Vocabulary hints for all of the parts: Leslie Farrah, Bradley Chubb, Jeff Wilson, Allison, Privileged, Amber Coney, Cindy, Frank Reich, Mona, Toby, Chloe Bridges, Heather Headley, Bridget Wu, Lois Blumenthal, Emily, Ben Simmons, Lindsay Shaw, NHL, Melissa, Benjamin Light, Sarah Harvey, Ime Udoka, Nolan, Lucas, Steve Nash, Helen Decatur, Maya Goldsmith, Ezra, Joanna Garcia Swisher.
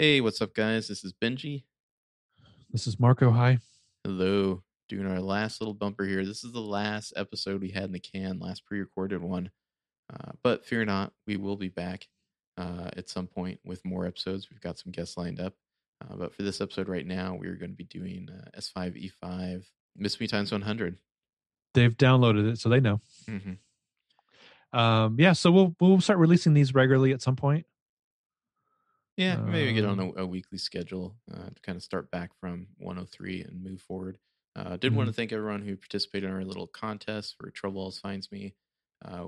Hey, what's up, guys? This is Benji. This is Marco. Hi. Hello. Doing our last little bumper here. This is the last episode we had in the can, last pre-recorded one. But fear not, we will be back at some point with more episodes. We've got some guests lined up. But for this episode right now, we are going to be doing S5E5 Mystery Times 100. They've downloaded it, so they know. Mm-hmm. Yeah, so we'll start releasing these regularly at some point. Yeah, maybe get on a weekly schedule to kind of start back from 103 and move forward. Did want to thank everyone who participated in our little contest for Trouble Always Finds Me.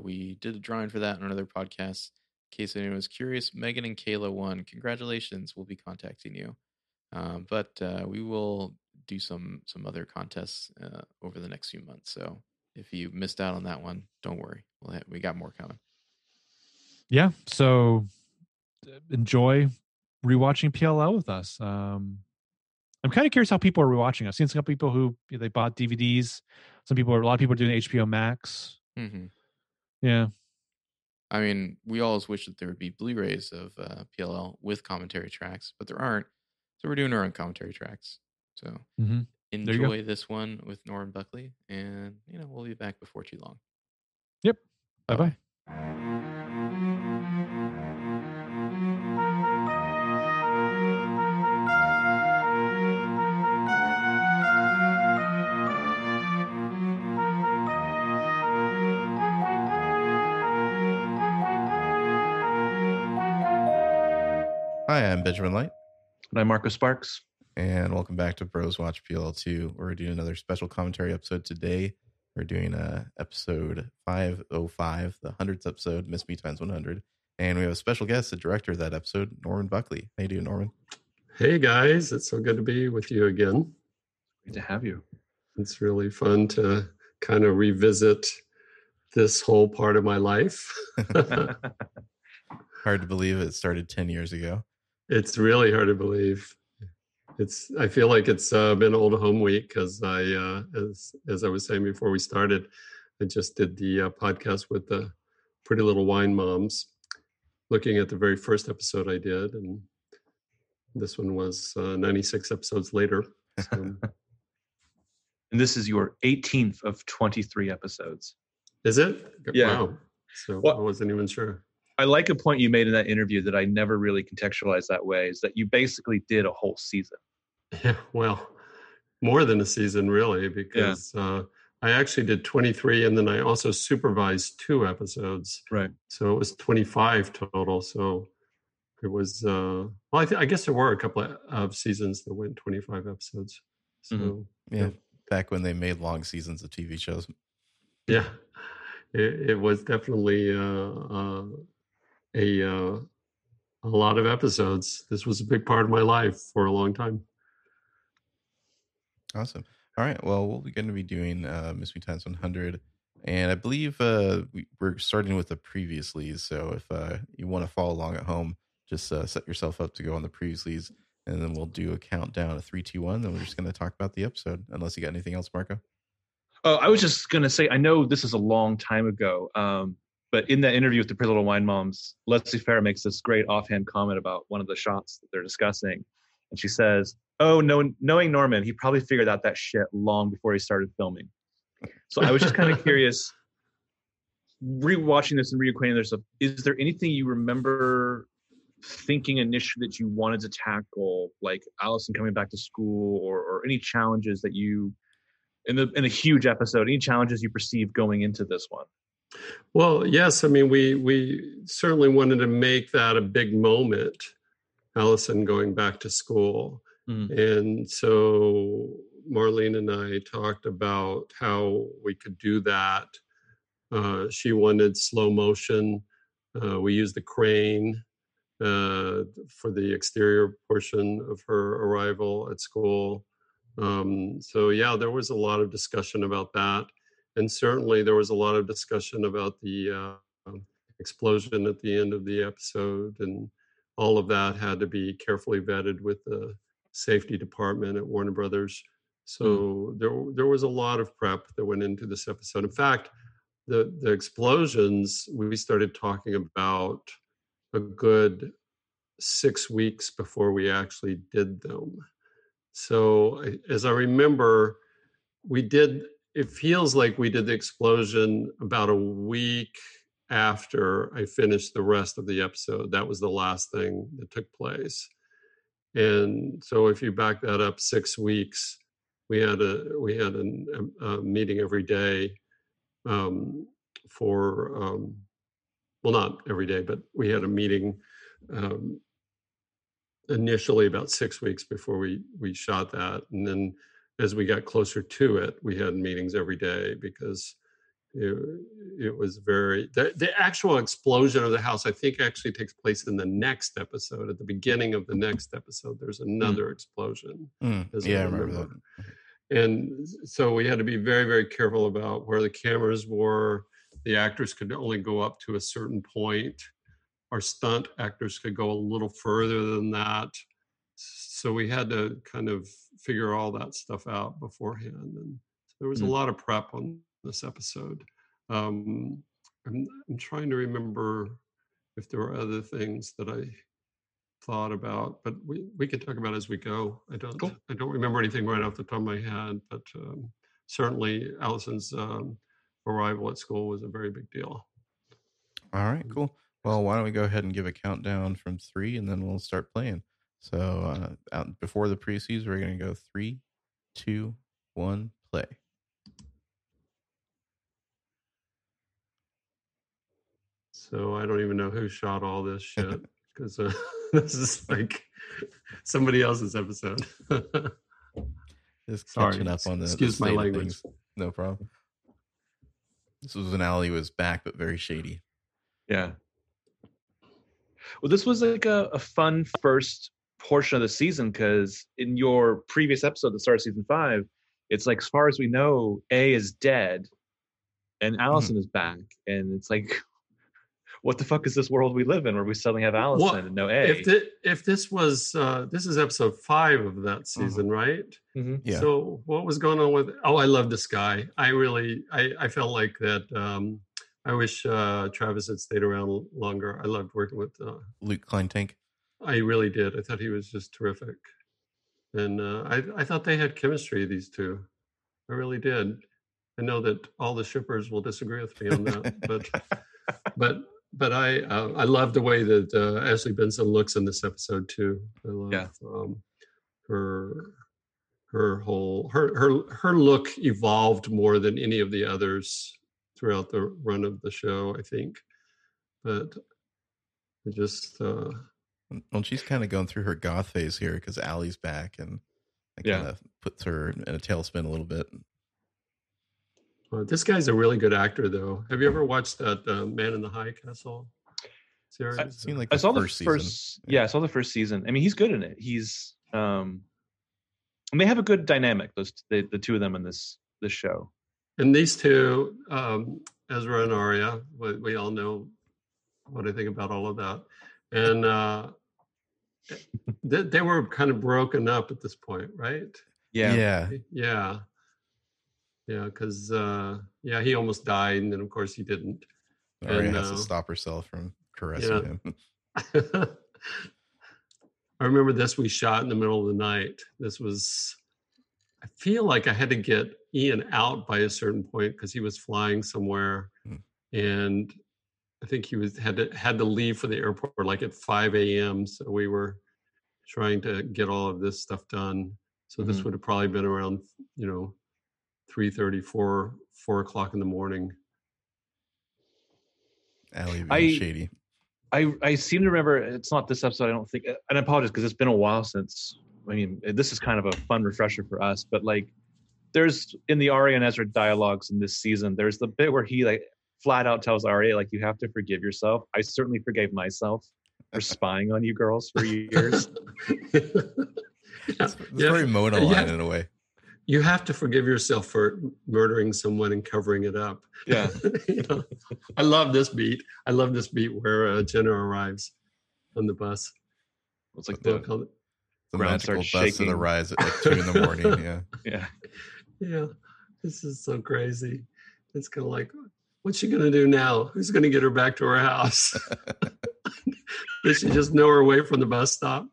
We did a drawing for that on another podcast. In case anyone was curious, Megan and Kayla won. Congratulations. We'll be contacting you. But we will do some other contests over the next few months. So if you missed out on that one, don't worry. We got more coming. Yeah, so... enjoy rewatching PLL with us. I'm kind of curious how people are rewatching. I've seen some people who they bought DVDs. A lot of people are doing HBO Max. Mm-hmm. Yeah, I mean, we always wish that there would be Blu-rays of PLL with commentary tracks, but there aren't. So we're doing our own commentary tracks. So enjoy this one with Norman Buckley, and we'll be back before too long. Yep. Bye bye. Hi, I'm Benjamin Light. And I'm Marco Sparks. And welcome back to Bros Watch PLL2. We're doing another special commentary episode today. We're doing episode 505, the 100th episode, Miss Me Times 100. And we have a special guest, the director of that episode, Norman Buckley. How you doing, Norman? Hey, guys. It's so good to be with you again. Great to have you. It's really fun to kind of revisit this whole part of my life. Hard to believe it started 10 years ago. It's really hard to believe. I feel like it's been old home week because as I was saying before we started, I just did the podcast with the Pretty Little Wine Moms, looking at the very first episode I did, and this one was 96 episodes later. So. And this is your 18th of 23 episodes. Is it? Yeah. Wow. So I wasn't even sure. I like a point you made in that interview that I never really contextualized that way, is that you basically did a whole season. Yeah, well, more than a season, really, because I actually did 23, and then I also supervised 2 episodes. Right. So it was 25 total. So it was, I guess there were a couple of seasons that went 25 episodes. So yeah, back when they made long seasons of TV shows. Yeah, it was definitely... a lot of episodes. This was a big part of my life for a long time. Awesome. All right. Well, we're going to be doing Miss Me Times 100, and I believe we're starting with the previouslys. So if you want to follow along at home, just set yourself up to go on the previouslys, and then we'll do a countdown of 3, 2, 1. Then we're just going to talk about the episode. Unless you got anything else, Marco. Oh, I was just going to say, I know this is a long time ago. But in that interview with the Pretty Little Wine Moms, Leslie Farrah makes this great offhand comment about one of the shots that they're discussing. And she says, oh, no, knowing Norman, he probably figured out that shit long before he started filming. So I was just kind of curious, rewatching this and reacquainting yourself, is there anything you remember thinking initially that you wanted to tackle, like Allison coming back to school, or any challenges that you, in a huge episode, any challenges you perceived going into this one? Well, yes. I mean, we certainly wanted to make that a big moment, Allison going back to school. And so Marlene and I talked about how we could do that. She wanted slow motion. We used the crane for the exterior portion of her arrival at school. So there was a lot of discussion about that. And certainly there was a lot of discussion about the explosion at the end of the episode, and all of that had to be carefully vetted with the safety department at Warner Brothers. So there was a lot of prep that went into this episode. In fact, the explosions, we started talking about a good 6 weeks before we actually did them. So as I remember, we did, it feels like we did the explosion about a week after I finished the rest of the episode. That was the last thing that took place. And so if you back that up 6 weeks, we had a meeting every day well, not every day, but we had a meeting initially about 6 weeks before we shot that. And then as we got closer to it, we had meetings every day because it was very, the actual explosion of the house, I think actually takes place in the next episode. At the beginning of the next episode, there's another explosion. Yeah, I remember that. And so we had to be very, very careful about where the cameras were. The actors could only go up to a certain point. Our stunt actors could go a little further than that. So we had to kind of figure all that stuff out beforehand. And so there was a lot of prep on this episode. I'm trying to remember if there were other things that I thought about, but we could talk about as we go. I don't remember anything right off the top of my head, but certainly Allison's arrival at school was a very big deal. All right, cool. Well, why don't we go ahead and give a countdown from 3, and then we'll start playing. So out before the pre-seas, we're going to go 3, 2, 1, play. So I don't even know who shot all this shit, because this is like somebody else's episode. Just catching up on this. Excuse my language. No problem. This was an alley was back, but very shady. Yeah. Well, this was like a fun first portion of the season, because in your previous episode that started season 5, it's like, as far as we know, A is dead and Allison is back. And it's like, what the fuck is this world we live in where we suddenly have Allison and no A? If this was, this is episode 5 of that season, right? Mm-hmm. Yeah. So what was going on with, I love this guy. I felt like that, I wish Travis had stayed around longer. I loved working with Luke Kleintank. I really did. I thought he was just terrific. And I thought they had chemistry, these two. I really did. I know that all the shippers will disagree with me on that. But I love the way that Ashley Benson looks in this episode, too. I love her look evolved more than any of the others throughout the run of the show, I think. But I just... Well, she's kind of going through her goth phase here because Allie's back, and that kind of puts her in a tailspin a little bit. This guy's a really good actor, though. Have you ever watched that Man in the High Castle series? I saw the first. Yeah, I saw the first season. I mean, he's good in it. He's and they have a good dynamic, the two of them in this show. And these two, Ezra and Aria, we all know what I think about all of that. And they were kind of broken up at this point, right? Yeah, because he almost died, and then of course he didn't. Aria has to stop herself from caressing him. I remember this we shot in the middle of the night. This was, I feel like I had to get Ian out by a certain point because he was flying somewhere, and I think he had to leave for the airport like at 5 a.m. So we were trying to get all of this stuff done. So this would have probably been around 3:30, 4 o'clock in the morning. Allie being shady. I seem to remember, it's not this episode, I don't think, and I apologize because it's been a while since, I mean, this is kind of a fun refresher for us, but like there's, in the Aria and Ezra dialogues in this season, there's the bit where he like flat out tells Aria, like, you have to forgive yourself. I certainly forgave myself for spying on you girls for years. It's very Mona line in a way. You have to forgive yourself for murdering someone and covering it up. Yeah. I love this beat. I love this beat where Jenna arrives on the bus. It's like the magical bus shaking. That arrives at like 2 in the morning. Yeah. Yeah. Yeah. This is so crazy. It's kind of like, what's she going to do now? Who's going to get her back to her house? They should just know her way from the bus stop.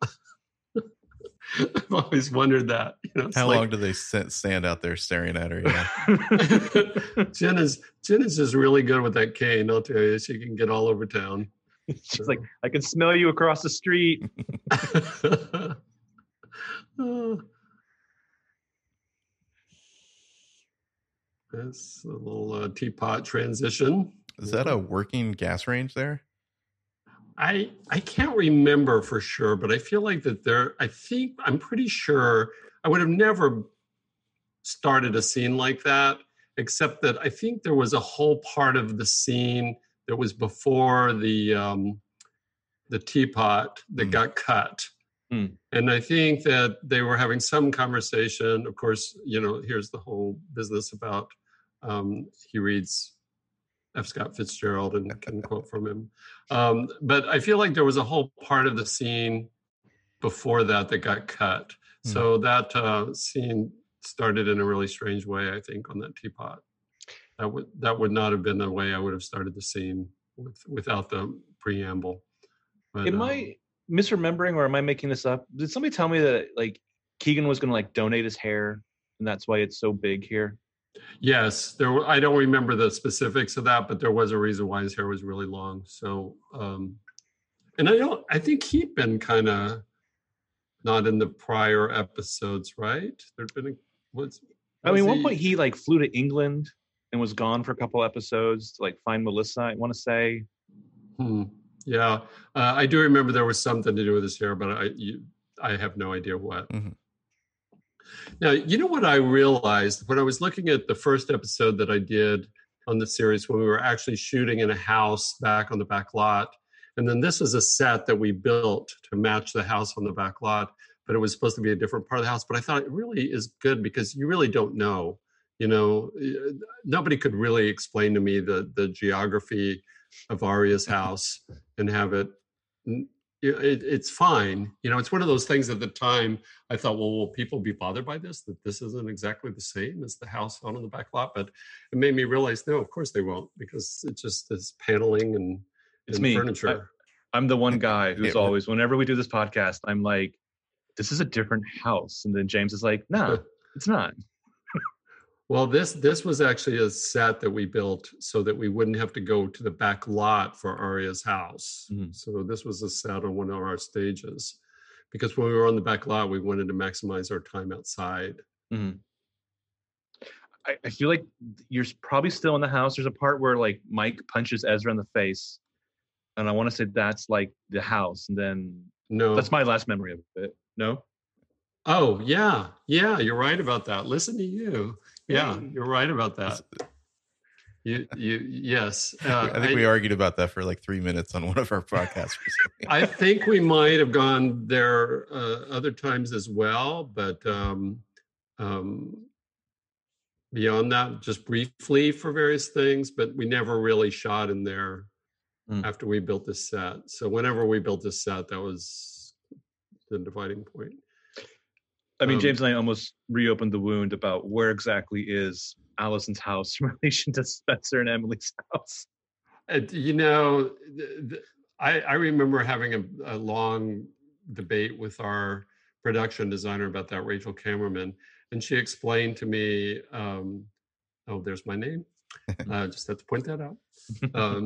I've always wondered that. You know, how long do they stand out there staring at her? Yeah. Jenna's just really good with that cane. I'll tell you, she can get all over town. She's like, I can smell you across the street. That's a little teapot transition. Is that a working gas range there? I can't remember for sure, but I feel like that there, I think, I'm pretty sure I would have never started a scene like that, except that I think there was a whole part of the scene that was before the teapot that got cut. Mm. And I think that they were having some conversation. Of course, you know, here's the whole business about he reads F. Scott Fitzgerald and can quote from him. But I feel like there was a whole part of the scene before that that got cut. Mm. So that scene started in a really strange way, I think, on that teapot. That would not have been the way I would have started the scene without the preamble. But, am I misremembering, or am I making this up? Did somebody tell me that like Keegan was going to like donate his hair, and that's why it's so big here? Yes, there. I don't remember the specifics of that, but there was a reason why his hair was really long. So, and I think he'd been kind of not in the prior episodes, right? There'd been one point he like flew to England and was gone for a couple episodes to like find Melissa, I want to say. Yeah, I do remember there was something to do with his hair, but I have no idea what. Mm-hmm. Now, you know what I realized when I was looking at the first episode that I did on the series, when we were actually shooting in a house back on the back lot, and then this is a set that we built to match the house on the back lot, but it was supposed to be a different part of the house. But I thought it really is good because you really don't know. You know, nobody could really explain to me the geography of Aria's house and have it's fine. You know, it's one of those things at the time I thought, well, will people be bothered by this? That this isn't exactly the same as the house on the back lot? But it made me realize, no, of course they won't, because it's just this paneling and furniture. I'm the one guy who's always, whenever we do this podcast, I'm like, this is a different house. And then James is like, no, it's not. Well, this was actually a set that we built so that we wouldn't have to go to the back lot for Aria's house. Mm-hmm. So this was a set on one of our stages, because when we were on the back lot, we wanted to maximize our time outside. Mm-hmm. I feel like you're probably still in the house. There's a part where like Mike punches Ezra in the face, and I want to say that's like the house. And then no, that's my last memory of it. No. Oh, yeah, you're right about that. Listen to you. Yeah, you're right about that. Yes. I think we argued about that for like 3 minutes on one of our podcasts. I think we might have gone there other times as well, but beyond that, just briefly for various things, but we never really shot in there after we built this set. So whenever we built this set, that was the dividing point. I mean, James and I almost reopened the wound about where exactly is Allison's house in relation to Spencer and Emily's house. You know, I remember having a long debate with our production designer about that, Rachel Cameraman, and she explained to me, there's my name. Just have to point that out.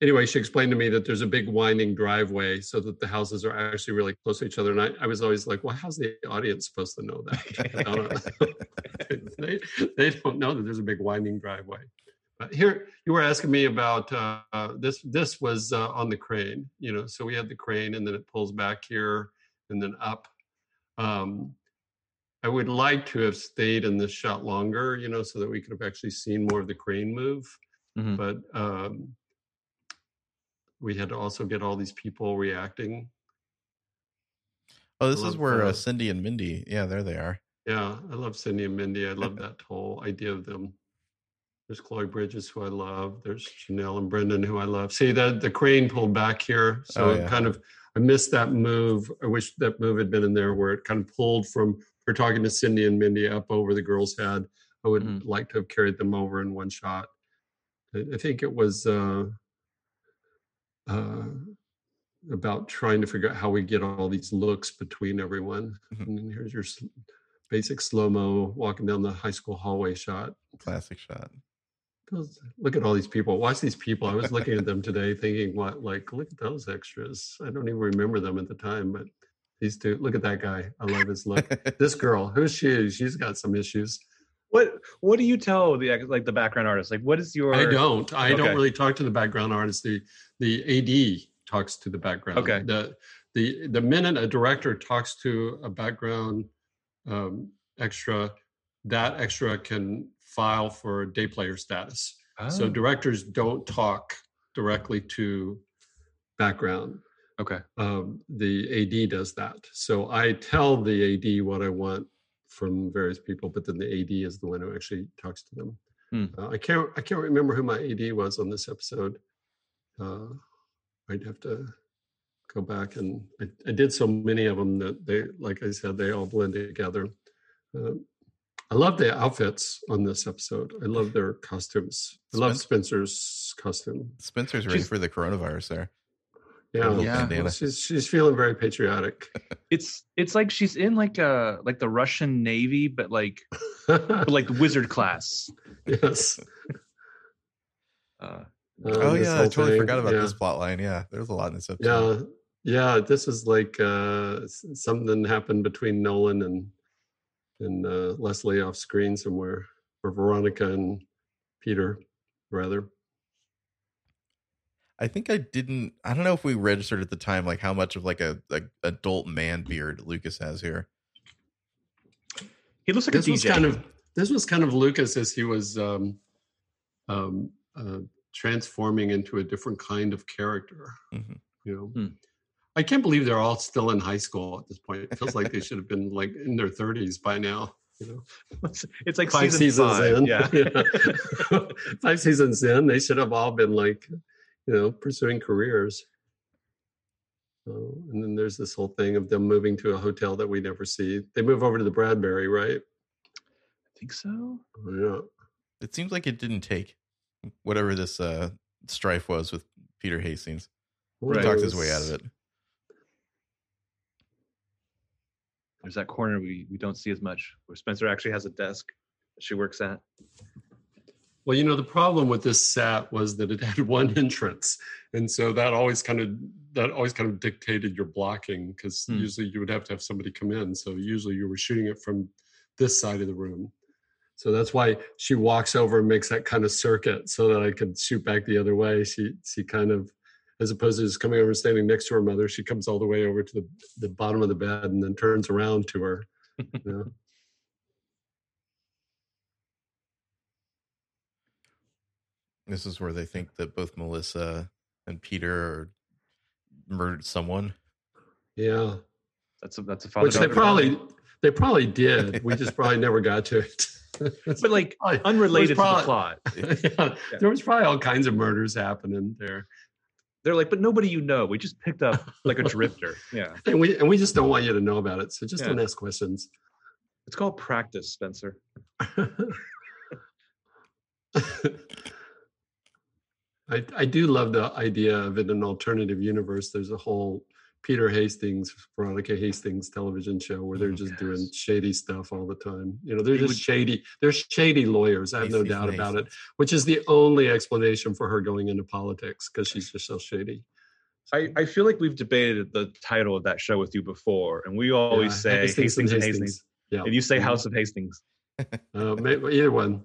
Anyway, she explained to me that there's a big winding driveway so that the houses are actually really close to each other. And I was always like, well, how's the audience supposed to know that? I don't know. They don't know that there's a big winding driveway. But here, you were asking me about this was on the crane, you know, so we had the crane and then it pulls back here and then up. I would like to have stayed in this shot longer, you know, so that we could have actually seen more of the crane move. Mm-hmm. But we had to also get all these people reacting. Oh, this is where Cindy and Mindy. Yeah, there they are. Yeah, I love Cindy and Mindy. I love that whole idea of them. There's Chloe Bridges, who I love. There's Janelle and Brendan, who I love. See, the crane pulled back here. So I missed that move. I wish that move had been in there where it kind of pulled from her talking to Cindy and Mindy up over the girl's head. I would like to have carried them over in one shot. I think it was... about trying to figure out how we get all these looks between everyone. Mm-hmm. And here's your basic slow-mo walking down the high school hallway shot. Classic shot. Look at all these people. Watch these people. I was looking at them today thinking, what, like, look at those extras. I don't even remember them at the time, but these two, look at that guy. I love his look. This girl, who's she? She's got some issues. What do you tell the background artist? Like, what is your... I don't really talk to the background artist. The AD talks to the background. Okay. The minute a director talks to a background extra, that extra can file for day player status. Oh. So directors don't talk directly to background. Okay. The AD does that. So I tell the AD what I want from various people, but then the AD is the one who actually talks to them. Hmm. I can't remember who my AD was on this episode. I'd have to go back, and I did so many of them that they, like I said, they all blended together. I love the outfits on this episode. I love their costumes. I love Spencer's costume. Spencer's ready for the coronavirus there. Yeah. She's feeling very patriotic. It's like she's in like the Russian Navy, but like but like the wizard class. Yes. I totally forgot about this plot line. Yeah, there's a lot in this episode. Yeah, this is like something happened between Nolan and Leslie off screen somewhere, or Veronica and Peter, rather. I think I don't know if we registered at the time, like how much of like a adult man beard Lucas has here. He looks like a DJ. This was kind of Lucas as he was transforming into a different kind of character. Mm-hmm. I can't believe they're all still in high school at this point. It feels like they should have been like in their 30s by now. It's like 5 seasons in. Yeah. 5 seasons in, they should have all been like, pursuing careers. And then there's this whole thing of them moving to a hotel that we never see. They move over to the Bradbury, right? I think so. Yeah. It seems like it didn't take whatever this strife was with Peter Hastings. Right. He talked his way out of it. There's that corner we don't see as much, where Spencer actually has a desk that she works at. Well, the problem with this set was that it had one entrance. And so that always kind of dictated your blocking, because usually you would have to have somebody come in. So usually you were shooting it from this side of the room. So that's why she walks over and makes that kind of circuit so that I could shoot back the other way. She kind of, as opposed to just coming over and standing next to her mother, she comes all the way over to the bottom of the bed and then turns around to her. This is where they think that both Melissa and Peter murdered someone. Yeah, that's a follow-up. Which they probably did. We just probably never got to it. But like unrelated to the plot. Yeah. There was probably all kinds of murders happening there. They're like, but nobody we just picked up like a drifter. Yeah. And we just don't want you to know about it. So just don't ask questions. It's called practice, Spencer. I do love the idea of in an alternative universe. There's a whole Peter Hastings, Veronica Hastings television show where they're just doing shady stuff all the time. Shady. They're shady lawyers. I have no doubt about it, which is the only explanation for her going into politics, because she's just so shady. I feel like we've debated the title of that show with you before, and we always say Hastings and Hastings. Yeah. And you say House of Hastings. Either one,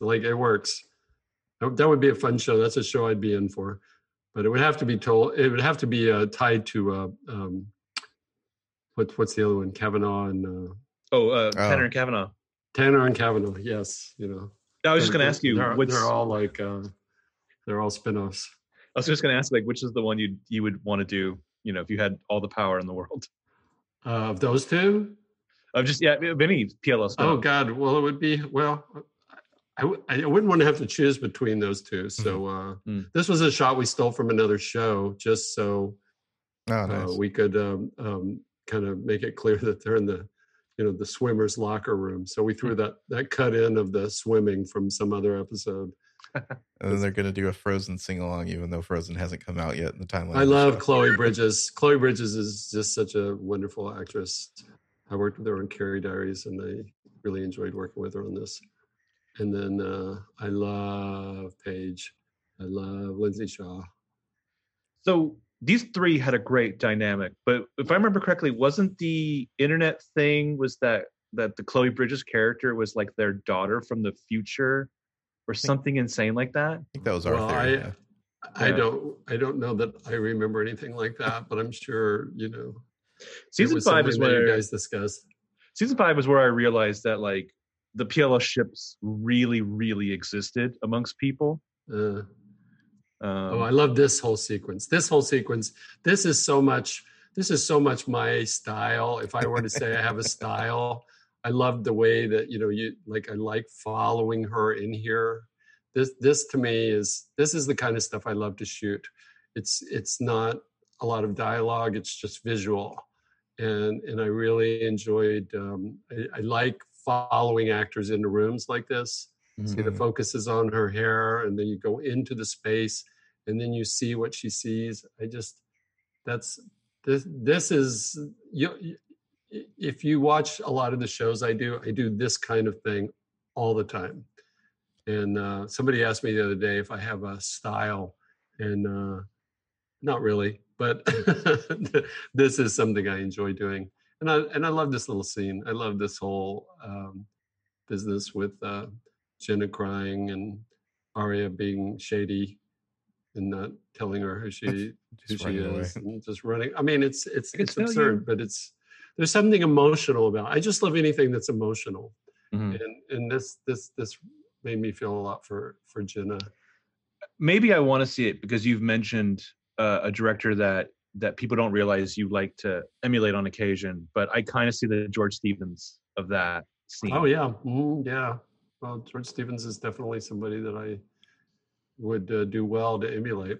like it works. That would be a fun show. That's a show I'd be in for. But it would have to be tied to what's the other one? Kavanaugh and Tanner and Kavanaugh. Tanner and Kavanaugh, yes. I was just going to ask you, they're all like they're all spinoffs. I was just going to ask, like, which is the one you would want to do? If you had all the power in the world. Of those two, of just any PLL. Oh God, well it would be I wouldn't want to have to choose between those two. So this was a shot we stole from another show just so we could kind of make it clear that they're in the, the swimmer's locker room. So we threw that cut in of the swimming from some other episode. And then they're going to do a Frozen sing-along, even though Frozen hasn't come out yet in the timeline. I love Chloe Bridges. Chloe Bridges is just such a wonderful actress. I worked with her on Carrie Diaries, and I really enjoyed working with her on this. And then I love Paige. I love Lindsay Shaw. So these three had a great dynamic, but if I remember correctly, wasn't the internet thing was that the Chloe Bridges character was like their daughter from the future or something insane like that? I think that was our theory. I don't know that I remember anything like that, but I'm sure, you know. Season 5 was where I realized that like the PLL ships really, really existed amongst people. I love this whole sequence. This is so much my style. If I were to say I have a style, I love the way that, you know, I like following her in here. This to me is the kind of stuff I love to shoot. It's not a lot of dialogue. It's just visual. And I really enjoyed, I like following actors into rooms like this. Mm-hmm. See, the focus is on her hair, and then you go into the space, and then you see what she sees. If you watch a lot of the shows I do this kind of thing all the time. And somebody asked me the other day if I have a style, and not really, but this is something I enjoy doing. And I love this little scene. I love this whole business with Jenna crying and Aria being shady and not telling her who she is and just running. I mean, it's absurd, but there's something emotional about it. I just love anything that's emotional. Mm-hmm. And this made me feel a lot for Jenna. Maybe I want to see it because you've mentioned a director that people don't realize you like to emulate on occasion, but I kind of see the George Stevens of that scene. Oh yeah. Mm, yeah. Well, George Stevens is definitely somebody that I would do well to emulate.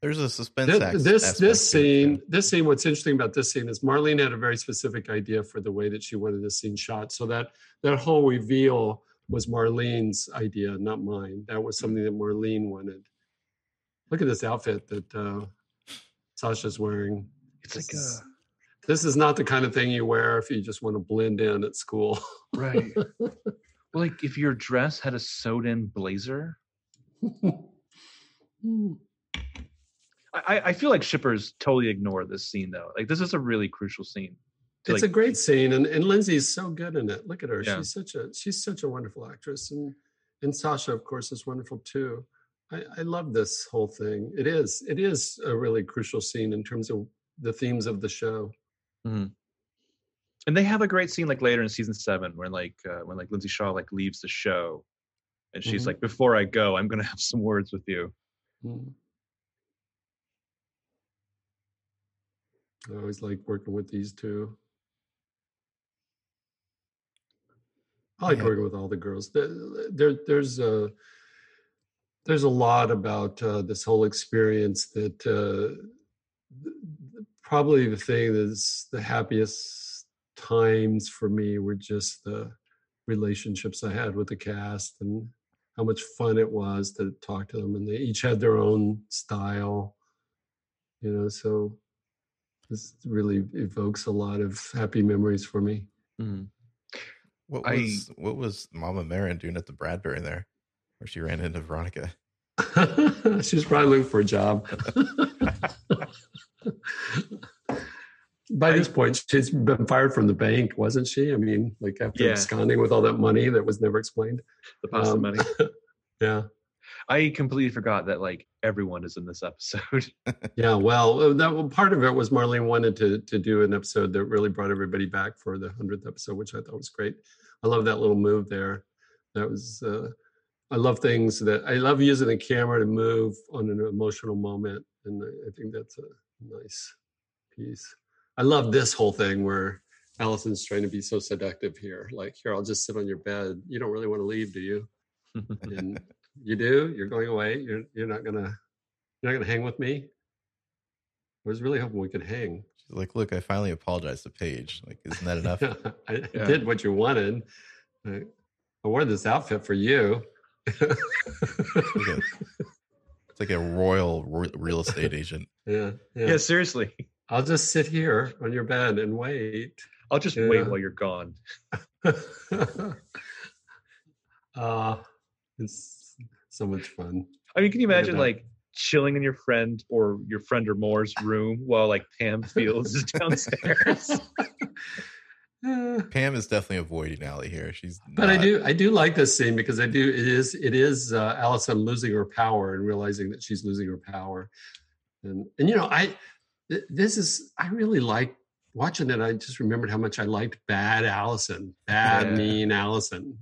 There's a suspense. This scene. What's interesting about this scene is Marlene had a very specific idea for the way that she wanted this scene shot. So that whole reveal was Marlene's idea, not mine. That was something that Marlene wanted. Look at this outfit that Sasha's wearing. It's like this is not the kind of thing you wear if you just want to blend in at school. Right. Well, like if your dress had a sewed-in blazer. I feel like shippers totally ignore this scene, though. Like this is a really crucial scene. It's a great scene, and Lindsay's so good in it. Look at her. Yeah. She's such a wonderful actress. And Sasha, of course, is wonderful, too. I love this whole thing. It is a really crucial scene in terms of the themes of the show. Mm-hmm. And they have a great scene like later in season 7 when Lindsay Shaw like leaves the show and she's mm-hmm. like, before I go, I'm going to have some words with you. Mm-hmm. I always like working with these two. I like working with all the girls. There's a lot about this whole experience that probably the thing that's the happiest times for me were just the relationships I had with the cast and how much fun it was to talk to them. And they each had their own style, you know, so this really evokes a lot of happy memories for me. Mm. What was Mama Marin doing at the Bradbury there? Where she ran into Veronica. She's probably looking for a job. By this point, she's been fired from the bank, wasn't she? I mean, like after absconding with all that money that was never explained. The pasta money. Yeah. I completely forgot that like everyone is in this episode. Yeah, well, that part of it was Marlene wanted to do an episode that really brought everybody back for the 100th episode, which I thought was great. I love that little move there. That was... I love things that I love using the camera to move on an emotional moment. And I think that's a nice piece. I love this whole thing where Allison's trying to be so seductive here. Like, here, I'll just sit on your bed. You don't really want to leave, do you? And you do? You're going away? You're not gonna hang with me? I was really hoping we could hang. She's like, look, I finally apologized to Paige. Like, isn't that enough? I did what you wanted. I wore this outfit for you. It's like a royal real estate agent. Yeah, seriously. I'll just sit here on your bed and wait. I'll just wait while you're gone. It's so much fun. I mean, can you imagine like chilling in your friend or more's room while like Pam Fields is downstairs? Pam is definitely avoiding Allie here. I do like this scene because it is Allison losing her power and realizing that she's losing her power. And you know, I really like watching it. I just remembered how much I liked bad Allison, mean Allison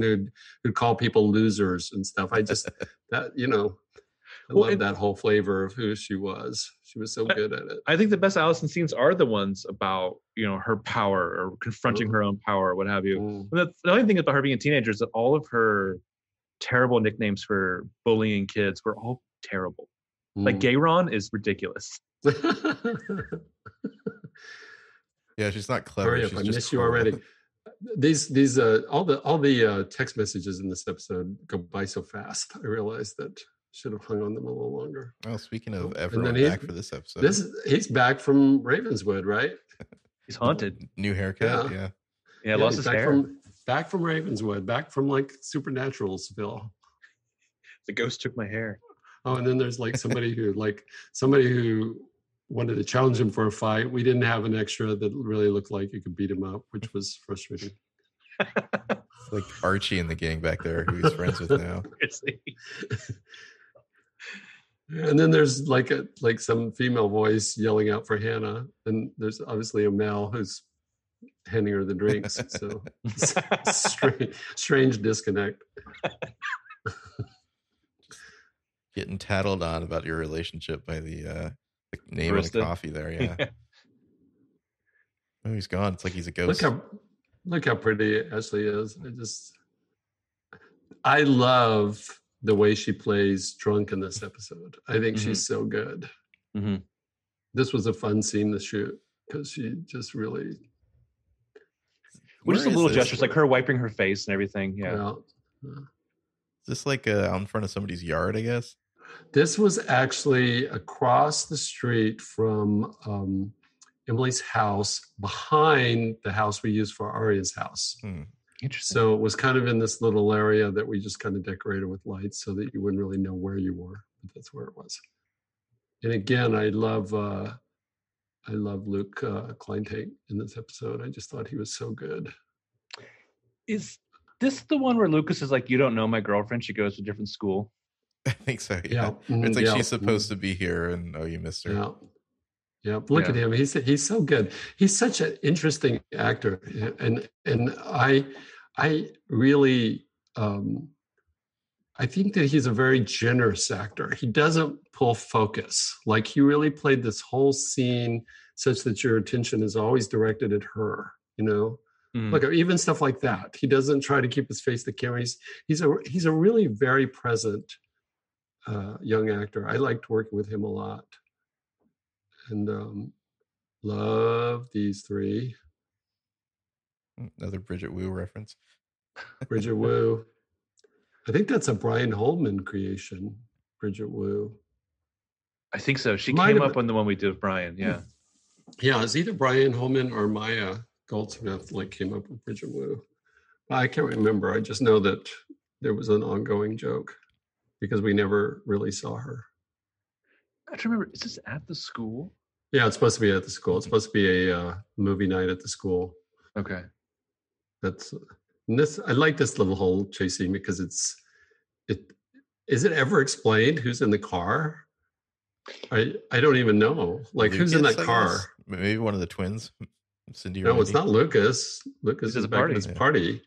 who'd call people losers and stuff. I just loved that whole flavor of who she was. She was so good at it. I think the best Allison scenes are the ones about, you know, her power or confronting her own power, or what have you. Mm. The only thing about her being a teenager is that all of her terrible nicknames for bullying kids were all terrible. Like Gayron is ridiculous. Yeah, she's not clever. Hurry up, I miss you already. All the text messages in this episode go by so fast. I realized that should have hung on them a little longer. Well, speaking of everyone back for this episode, he's back from Ravenswood, right? He's haunted. New haircut. Yeah, lost his hair. Back from Ravenswood. Back from like Supernaturalsville. The ghost took my hair. Oh, and then there's somebody who wanted to challenge him for a fight. We didn't have an extra that really looked like you could beat him up, which was frustrating. Like Archie and the gang back there, who he's friends with now. And then there's like some female voice yelling out for Hannah, and there's obviously a male who's handing her the drinks. So strange disconnect. Getting tattled on about your relationship by the name of the coffee there. Yeah. Oh, he's gone. It's like he's a ghost. Look how pretty Ashley is. I love the way she plays drunk in this episode. I think she's so good. Mm-hmm. This was a fun scene to shoot because she just really. Well, just the little gestures, like her wiping her face and everything. Yeah. Is this like out in front of somebody's yard, I guess? This was actually across the street from Emily's house, behind the house we used for Aria's house. Hmm. Interesting. So it was kind of in this little area that we just kind of decorated with lights so that you wouldn't really know where you were. But that's where it was. And again, I love Luke Kleintank in this episode. I just thought he was so good. Is this the one where Lucas is like, you don't know my girlfriend? She goes to a different school. I think so. Yeah. It's like she's supposed to be here and you missed her. Yeah. Yep. Look at him. He's so good. He's such an interesting actor, and I really I think that he's a very generous actor. He doesn't pull focus. Like he really played this whole scene such that your attention is always directed at her. You know, look, even stuff like that. He doesn't try to keep his face to camera. He's a really very present young actor. I liked working with him a lot. And love these three. Another Bridget Wu reference. Bridget Wu. I think that's a Brian Holman creation, Bridget Wu. I think so. She came up on the one we did with Brian, yeah. Yeah, it's either Brian Holman or Maya Goldsmith came up with Bridget Wu. I can't remember. I just know that there was an ongoing joke because we never really saw her. I have to remember, is this at the school? Yeah, it's supposed to be at the school. It's supposed to be a movie night at the school. Okay. I like this little whole chase scene because is it ever explained who's in the car? I don't even know. Like, who's in that car? Maybe one of the twins, Cindy or Mindy. No, it's not Lucas. Lucas is back at his party.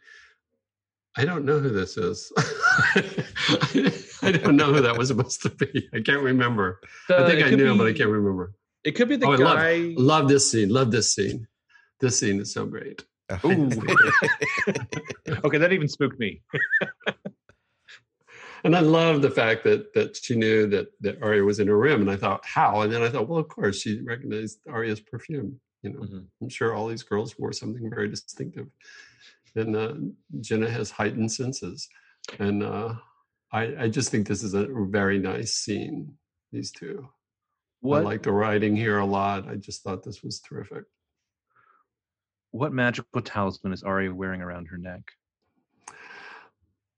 I don't know who this is. I don't know who that was supposed to be. I can't remember. I think I knew, but I can't remember. It could be the guy. Love this scene. Love this scene. This scene is so great. Ooh. Okay, that even spooked me. And I love the fact that she knew that Aria was in her room. And I thought, how? And then I thought, well, of course, she recognized Aria's perfume. You know, I'm sure all these girls wore something very distinctive. and Jenna has heightened senses. And I just think this is a very nice scene, these two. I like the writing here a lot. I just thought this was terrific. What magical talisman is Aria wearing around her neck?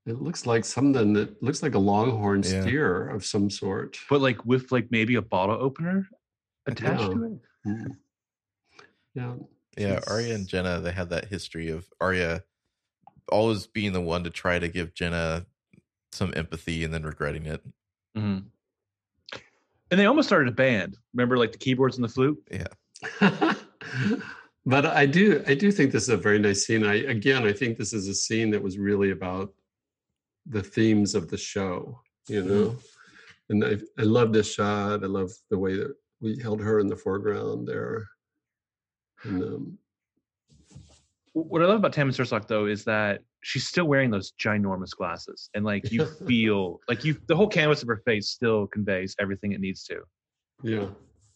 It looks like something that looks like a longhorn steer of some sort. But like with like maybe a bottle opener attached to it? Mm-hmm. Yeah. Yeah, Aria and Jenna, they had that history of Aria always being the one to try to give Jenna some empathy and then regretting it. Mm-hmm. And they almost started a band. Remember, like the keyboards and the flute? Yeah. But I do think this is a very nice scene. I think this is a scene that was really about the themes of the show, you know? And I love this shot. I love the way that we held her in the foreground there. And, what I love about Tam and Surslok, though, is that she's still wearing those ginormous glasses. And, like, you feel, like, the whole canvas of her face still conveys everything it needs to. Yeah.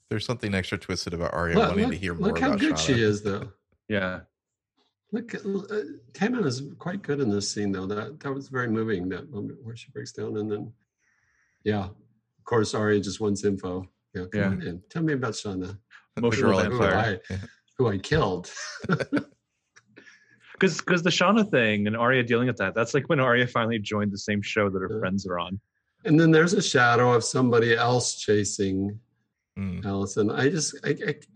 There's something extra twisted about Aria wanting to hear more about Shauna. Look how good she is, though. Yeah. Look, Tam is quite good in this scene, though. That was very moving, that moment where she breaks down. And then, of course, Aria just wants info. Yeah, come on in. Tell me about Shauna. Emotional vampire. Who I killed. Because the Shauna thing and Aria dealing with that's like when Aria finally joined the same show that her friends are on. And then there's a shadow of somebody else chasing Allison. I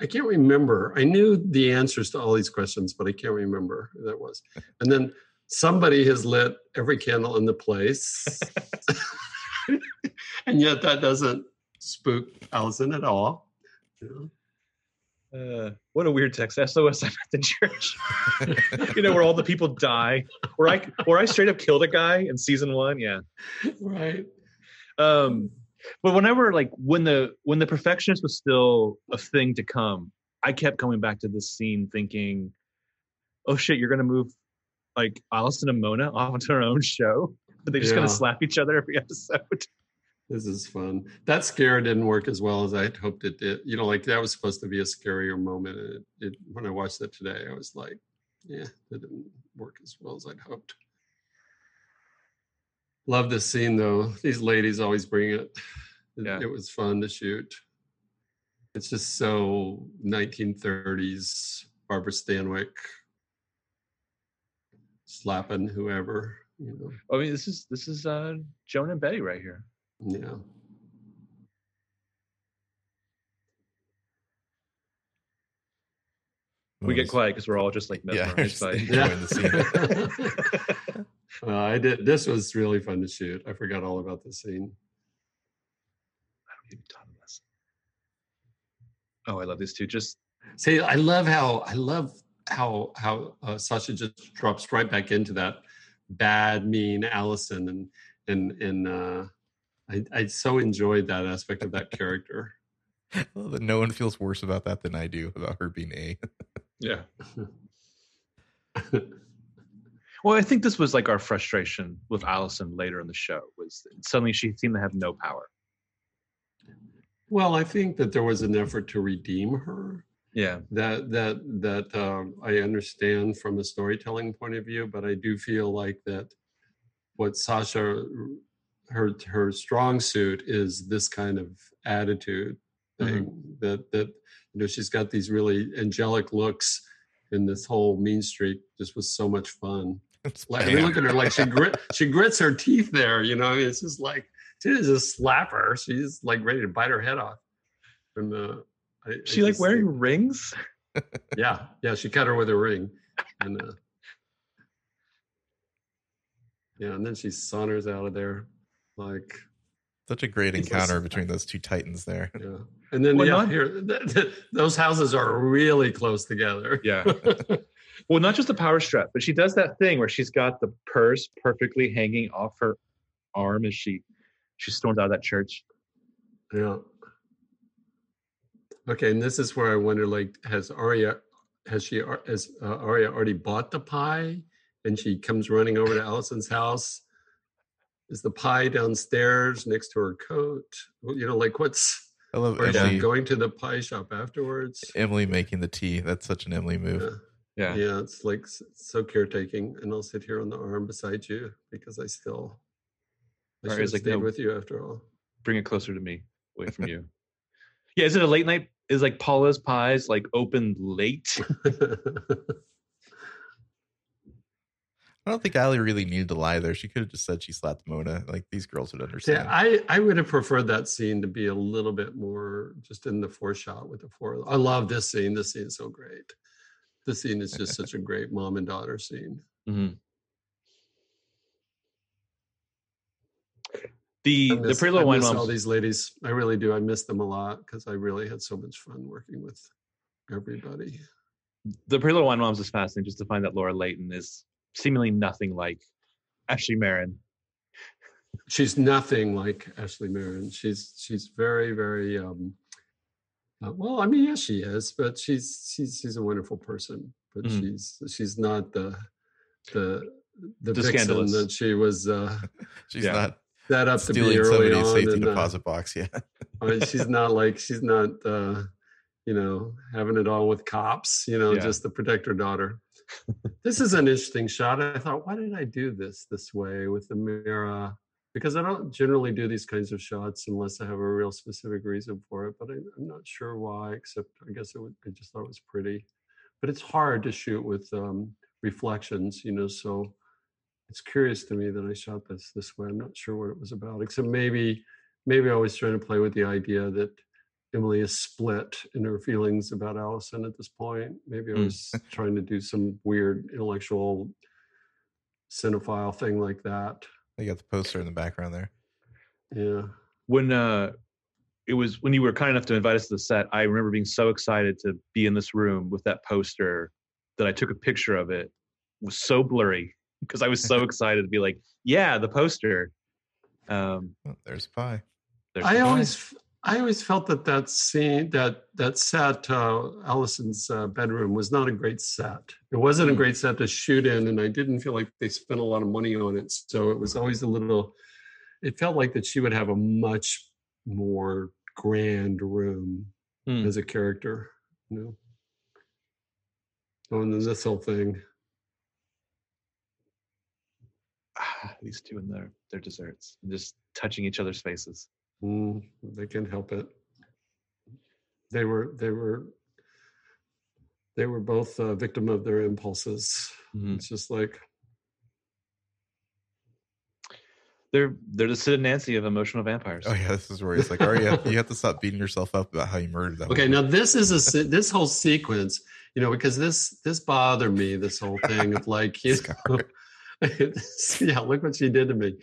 can't remember. I knew the answers to all these questions, but I can't remember who that was. And then somebody has lit every candle in the place. And yet that doesn't spook Allison at all. You know? What a weird text. SOS at the church. You know, where all the people die. Where I straight up killed a guy in season 1. Yeah. Right. But whenever when the perfectionist was still a thing to come, I kept coming back to this scene thinking, oh shit, you're gonna move like Allison and Mona off onto her own show. But they're just gonna slap each other every episode. This is fun. That scare didn't work as well as I had hoped it did. You know, like that was supposed to be a scarier moment. And when I watched that today, I was like, yeah, that didn't work as well as I'd hoped. Love this scene, though. These ladies always bring it. It was fun to shoot. It's just so 1930s Barbara Stanwyck slapping whoever. You know. I mean, this is Joan and Betty right here. Yeah. We get quiet because we're all just like mesmerized by the scene. This was really fun to shoot. I forgot all about this scene. I don't need a ton of this. Oh, I love these two. Just see, I love how Sasha just drops right back into that bad, mean Allison and I so enjoyed that aspect of that character. Well, no one feels worse about that than I do about her being A. Yeah. Well, I think this was like our frustration with Allison later in the show was suddenly she seemed to have no power. Well, I think that there was an effort to redeem her. Yeah. That I understand from a storytelling point of view, but I do feel like that what Sasha. Her strong suit is this kind of attitude thing that you know, she's got these really angelic looks and this whole mean streak just was so much fun. Like, I mean, look at her, like she grits her teeth there, you know. I mean, it's just like she is a slapper. She's like ready to bite her head off. And she like wearing rings. Yeah, she cut her with a ring. And and then she saunters out of there. Like such a great encounter between those two titans there. Yeah. And then those houses are really close together. Yeah. Well, not just the power strap, but she does that thing where she's got the purse perfectly hanging off her arm as she stormed out of that church. Yeah. Okay, and this is where I wonder, like, has Aria already bought the pie and she comes running over to Allison's house? Is the pie downstairs next to her coat? You know, like what's... I love Emily. Going to the pie shop afterwards. Emily making the tea. That's such an Emily move. Yeah. Yeah, it's like so caretaking. And I'll sit here on the arm beside you because I should stay with you after all. Bring it closer to me, away from you. Yeah, is it a late night? Is like Paula's Pies like open late? I don't think Allie really needed to lie there. She could have just said she slapped Mona. Like, these girls would understand. Yeah, I would have preferred that scene to be a little bit more just in the foreshot with the four. I love this scene. This scene is so great. This scene is just such a great mom and daughter scene. Mm-hmm. The Pretty Little Wine Moms. All these ladies, I really do. I miss them a lot because I really had so much fun working with everybody. The Pretty Little Wine Moms is fascinating just to find that Laura Layton is seemingly nothing like Ashley Marin. She's nothing like Ashley Marin. She's very, very well, I mean, yes, she is, but she's a wonderful person, but she's not the vixen that she was. She's not that up to be early on safety in deposit box. Yeah, I mean, she's not you know, having it all with cops. You know, just to protect her daughter. This is an interesting shot. I thought, why did I do this way with the mirror? Because I don't generally do these kinds of shots unless I have a real specific reason for it. But I'm not sure why, except I guess I just thought it was pretty. But it's hard to shoot with reflections, you know. So it's curious to me that I shot this way. I'm not sure what it was about, except maybe I was trying to play with the idea that Emily is split in her feelings about Allison at this point. Maybe I was trying to do some weird intellectual cinephile thing like that. You got the poster in the background there. Yeah. When when you were kind enough to invite us to the set, I remember being so excited to be in this room with that poster that I took a picture of it. It was so blurry because I was so excited to be like, yeah, the poster. There's a pie. I always felt that scene, that set, Allison's bedroom, was not a great set. It wasn't a great set to shoot in, and I didn't feel like they spent a lot of money on it. So it was always it felt like that she would have a much more grand room as a character, you know. Oh, and then this whole thing. These two and their desserts, just touching each other's faces. They can't help it. They were both a victim of their impulses. It's just like they're the Sid and Nancy of emotional vampires. Oh yeah, this is where it's like, Aria, you have to stop beating yourself up about how you murdered them. Okay, now this is this whole sequence, you know, because this bothered me. This whole thing of like, you know, yeah, look what she did to me.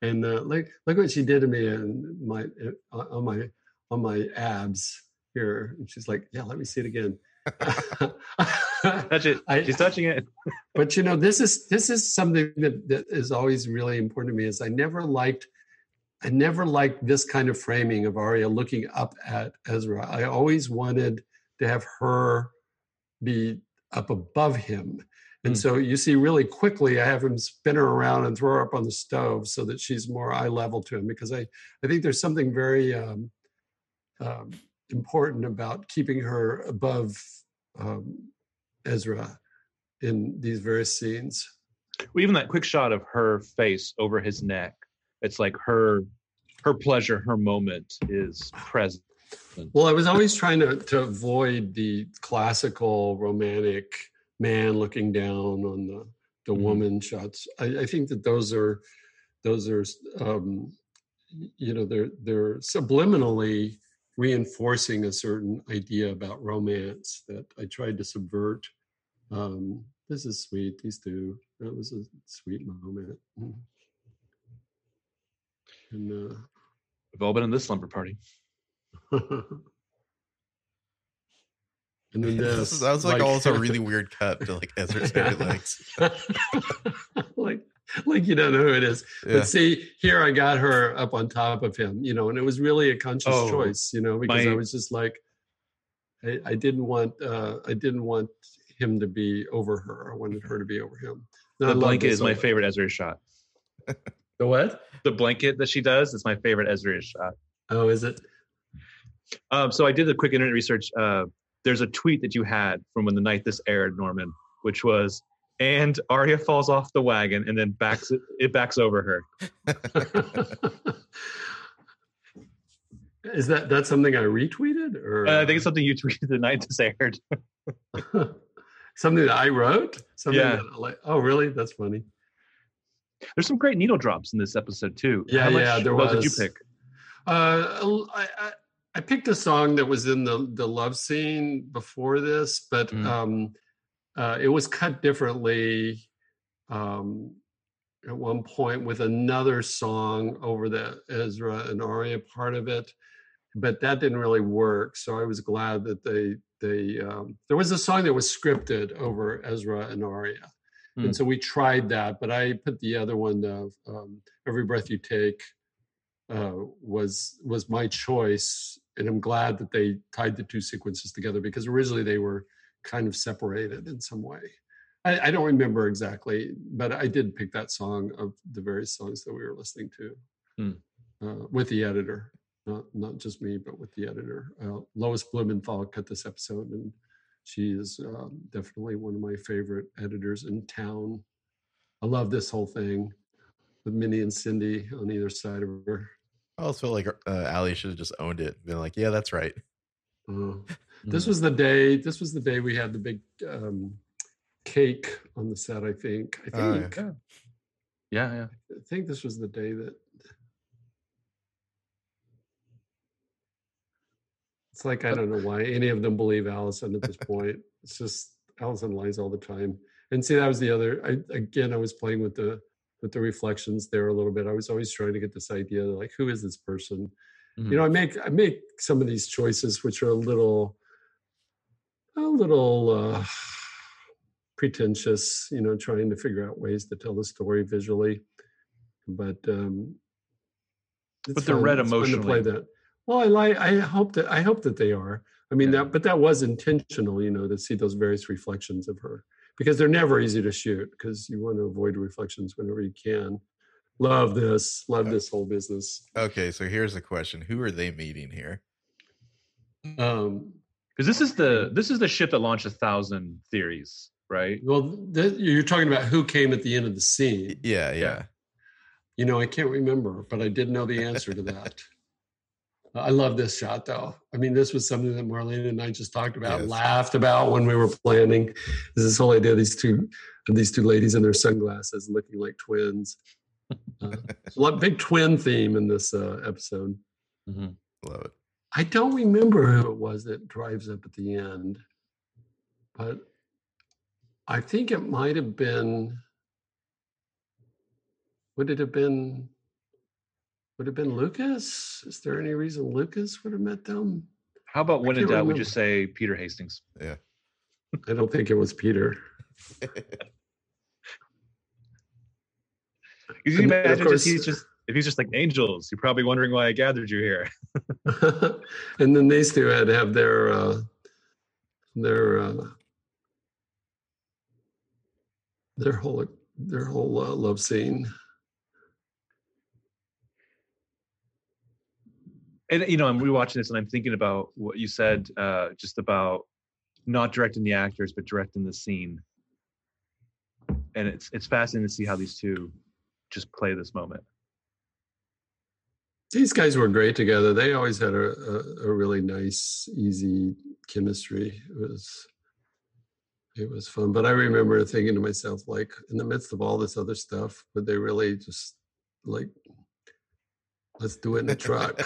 And look what she did to me and on my abs here. And she's like, yeah, let me see it again. Touch it. She's touching it. But you know, this is something that is always really important to me. Is I never liked this kind of framing of Aria looking up at Ezra. I always wanted to have her be up above him. And so you see really quickly, I have him spin her around and throw her up on the stove so that she's more eye level to him, because I think there's something very important about keeping her above Ezra in these various scenes. Well, even that quick shot of her face over his neck, it's like her pleasure, her moment is present. Well, I was always trying to avoid the classical romantic man looking down on the woman shots. I think that those are you know, they're subliminally reinforcing a certain idea about romance that I tried to subvert. This is sweet. These two. That was a sweet moment. And we've all been in this slumber party. And then that was like also a really weird cut to like Ezra's favorite legs. like you don't know who it is. Yeah. But see, here I got her up on top of him, you know, and it was really a conscious choice, you know, because I was just like, I didn't want him to be over her. I wanted her to be over him. And the blanket is my favorite Ezra shot. The what? The blanket that she does is my favorite Ezra shot. Oh, is it? So I did a quick internet research. There's a tweet that you had from when the night this aired, Norman, which was, and Aria falls off the wagon and then backs over her. Is that's something I retweeted? Or I think it's something you tweeted the night this aired. Something that I wrote? Oh, really? That's funny. There's some great needle drops in this episode, too. Yeah, there was. How much did you pick? I picked a song that was in the love scene before this, but it was cut differently at one point with another song over the Ezra and Aria part of it, but that didn't really work. So I was glad that they there was a song that was scripted over Ezra and Aria. Mm. And so we tried that, but I put the other one of Every Breath You Take was my choice. And I'm glad that they tied the two sequences together because originally they were kind of separated in some way. I don't remember exactly, but I did pick that song of the various songs that we were listening to with the editor. Not just me, but with the editor. Lois Blumenthal cut this episode, and she is definitely one of my favorite editors in town. I love this whole thing with Mindy and Cindy on either side of her. I also felt like Allie should have just owned it, been like, yeah, that's right. This was the day we had the big cake on the set, I think. I think this was the day that it's like, I don't know why any of them believe Allison at this point. It's just Allison lies all the time. And see, that was the other, I was playing with the reflections there a little bit. I was always trying to get this idea of like, who is this person? Mm-hmm. You know, I make some of these choices, which are a little pretentious, you know, trying to figure out ways to tell the story visually, but they're read emotionally. It's fun to play that. Well, I hope that they are. I mean, but that was intentional, you know, to see those various reflections of her because they're never easy to shoot because you want to avoid reflections whenever you can. Love this whole business. Okay, so here's the question: who are they meeting here? Because this is the ship that launched 1,000 theories, right? Well, you're talking about who came at the end of the scene. Yeah. You know, I can't remember, but I did know the answer to that. I love this shot, though. I mean, this was something that Marlene and I just talked about, laughed about when we were planning. Is this whole idea of these two ladies in their sunglasses looking like twins? A big twin theme in this episode. Mm-hmm. Love it. I don't remember who it was that drives up at the end, but I think it might have been. Would it have been Lucas? Is there any reason Lucas would have met them? How about when in doubt, we just say Peter Hastings? Yeah, I don't think it was Peter. You can imagine if he's just like angels. You're probably wondering why I gathered you here. And then these two had to have their whole love scene. And you know, I'm rewatching this, and I'm thinking about what you said, just about not directing the actors, but directing the scene. And it's fascinating to see how these two just play this moment. These guys were great together. They always had a really nice, easy chemistry. It was fun. But I remember thinking to myself, like, in the midst of all this other stuff, would they really just, like, let's do it in a truck?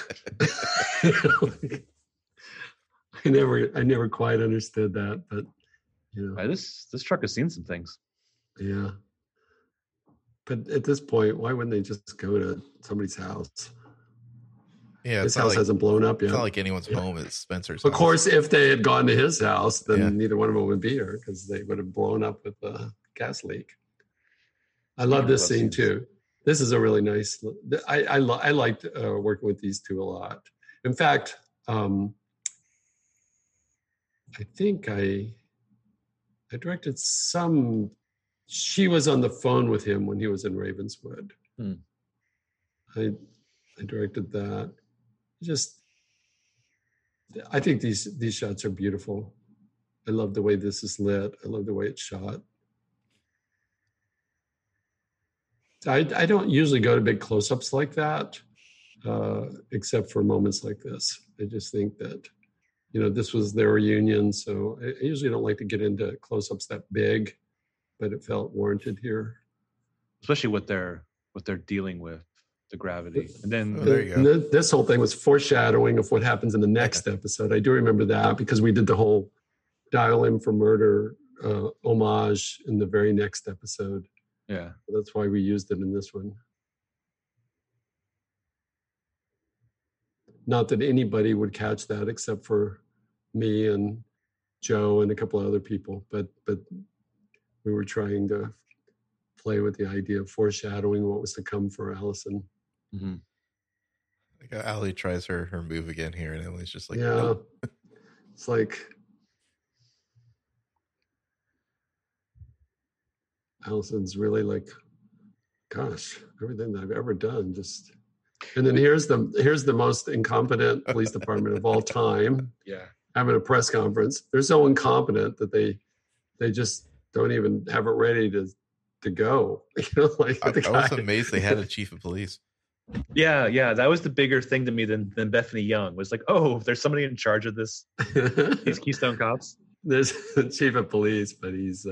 I never quite understood that, but, you know. This truck has seen some things. Yeah. But at this point, why wouldn't they just go to somebody's house? Yeah, his house hasn't blown up yet. It's not like anyone's home. It's Spencer's house. Of course, if they had gone to his house, then neither one of them would be here because they would have blown up with a gas leak. I love this scene too. This is a really nice. I liked working with these two a lot. In fact, I think I directed some. She was on the phone with him when he was in Ravenswood. Hmm. I directed that. I think these shots are beautiful. I love the way this is lit. I love the way it's shot. I don't usually go to big close-ups like that, except for moments like this. I just think that, you know, this was their reunion, so I usually don't like to get into close-ups that big, but it felt warranted here. Especially what they're dealing with, the gravity. And then there you go. This whole thing was foreshadowing of what happens in the next episode. I do remember that because we did the whole Dial M for Murder homage in the very next episode. Yeah. That's why we used it in this one. Not that anybody would catch that except for me and Joe and a couple of other people, but we were trying to play with the idea of foreshadowing what was to come for Allison. Mm-hmm. Like Allie tries her move again here, and Emily's just like, yeah, nope. It's like Allison's really like, gosh, everything that I've ever done just. And then here's the most incompetent police department of all time. Yeah, having a press conference. They're so incompetent that they just don't even have it ready to go. You know, like I was amazed they had a chief of police. Yeah, that was the bigger thing to me than Bethany Young was like, oh, there's somebody in charge of this. These Keystone Cops. There's the chief of police, but he's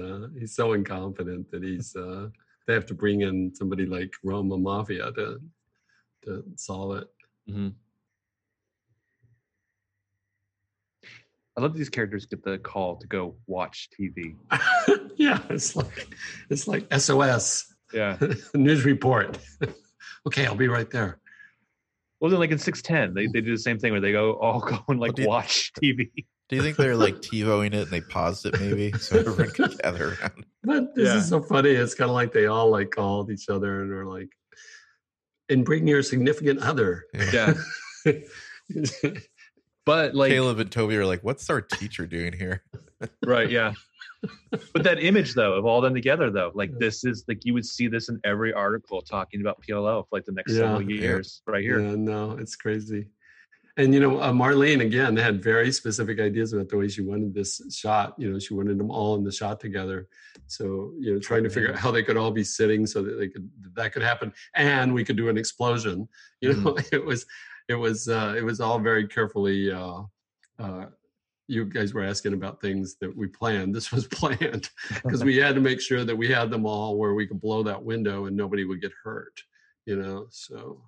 so incompetent that they have to bring in somebody like Roma Mafia to solve it. Mm-hmm. I love these characters get the call to go watch TV. Yeah, it's like SOS. Yeah, news report. Okay, I'll be right there. Well, then, like in 6:10, they do the same thing where they go all go and like watch TV. Do you think they're like TiVoing it and they paused it maybe so everyone could gather around? But this is so funny. It's kind of like they all like called each other and are like, and bring your significant other. Yeah. But like Caleb and Toby are like, what's our teacher doing here? Right. Yeah. But that image though of all them together though, like this is like you would see this in every article talking about PLO for like the next several years, right here. Yeah, no, it's crazy. And, you know, Marlene, again, had very specific ideas about the way she wanted this shot. You know, she wanted them all in the shot together. So, you know, trying to figure out how they could all be sitting so that that could happen. And we could do an explosion. You know, it was all very carefully. You guys were asking about things that we planned. This was planned because we had to make sure that we had them all where we could blow that window and nobody would get hurt, you know, so.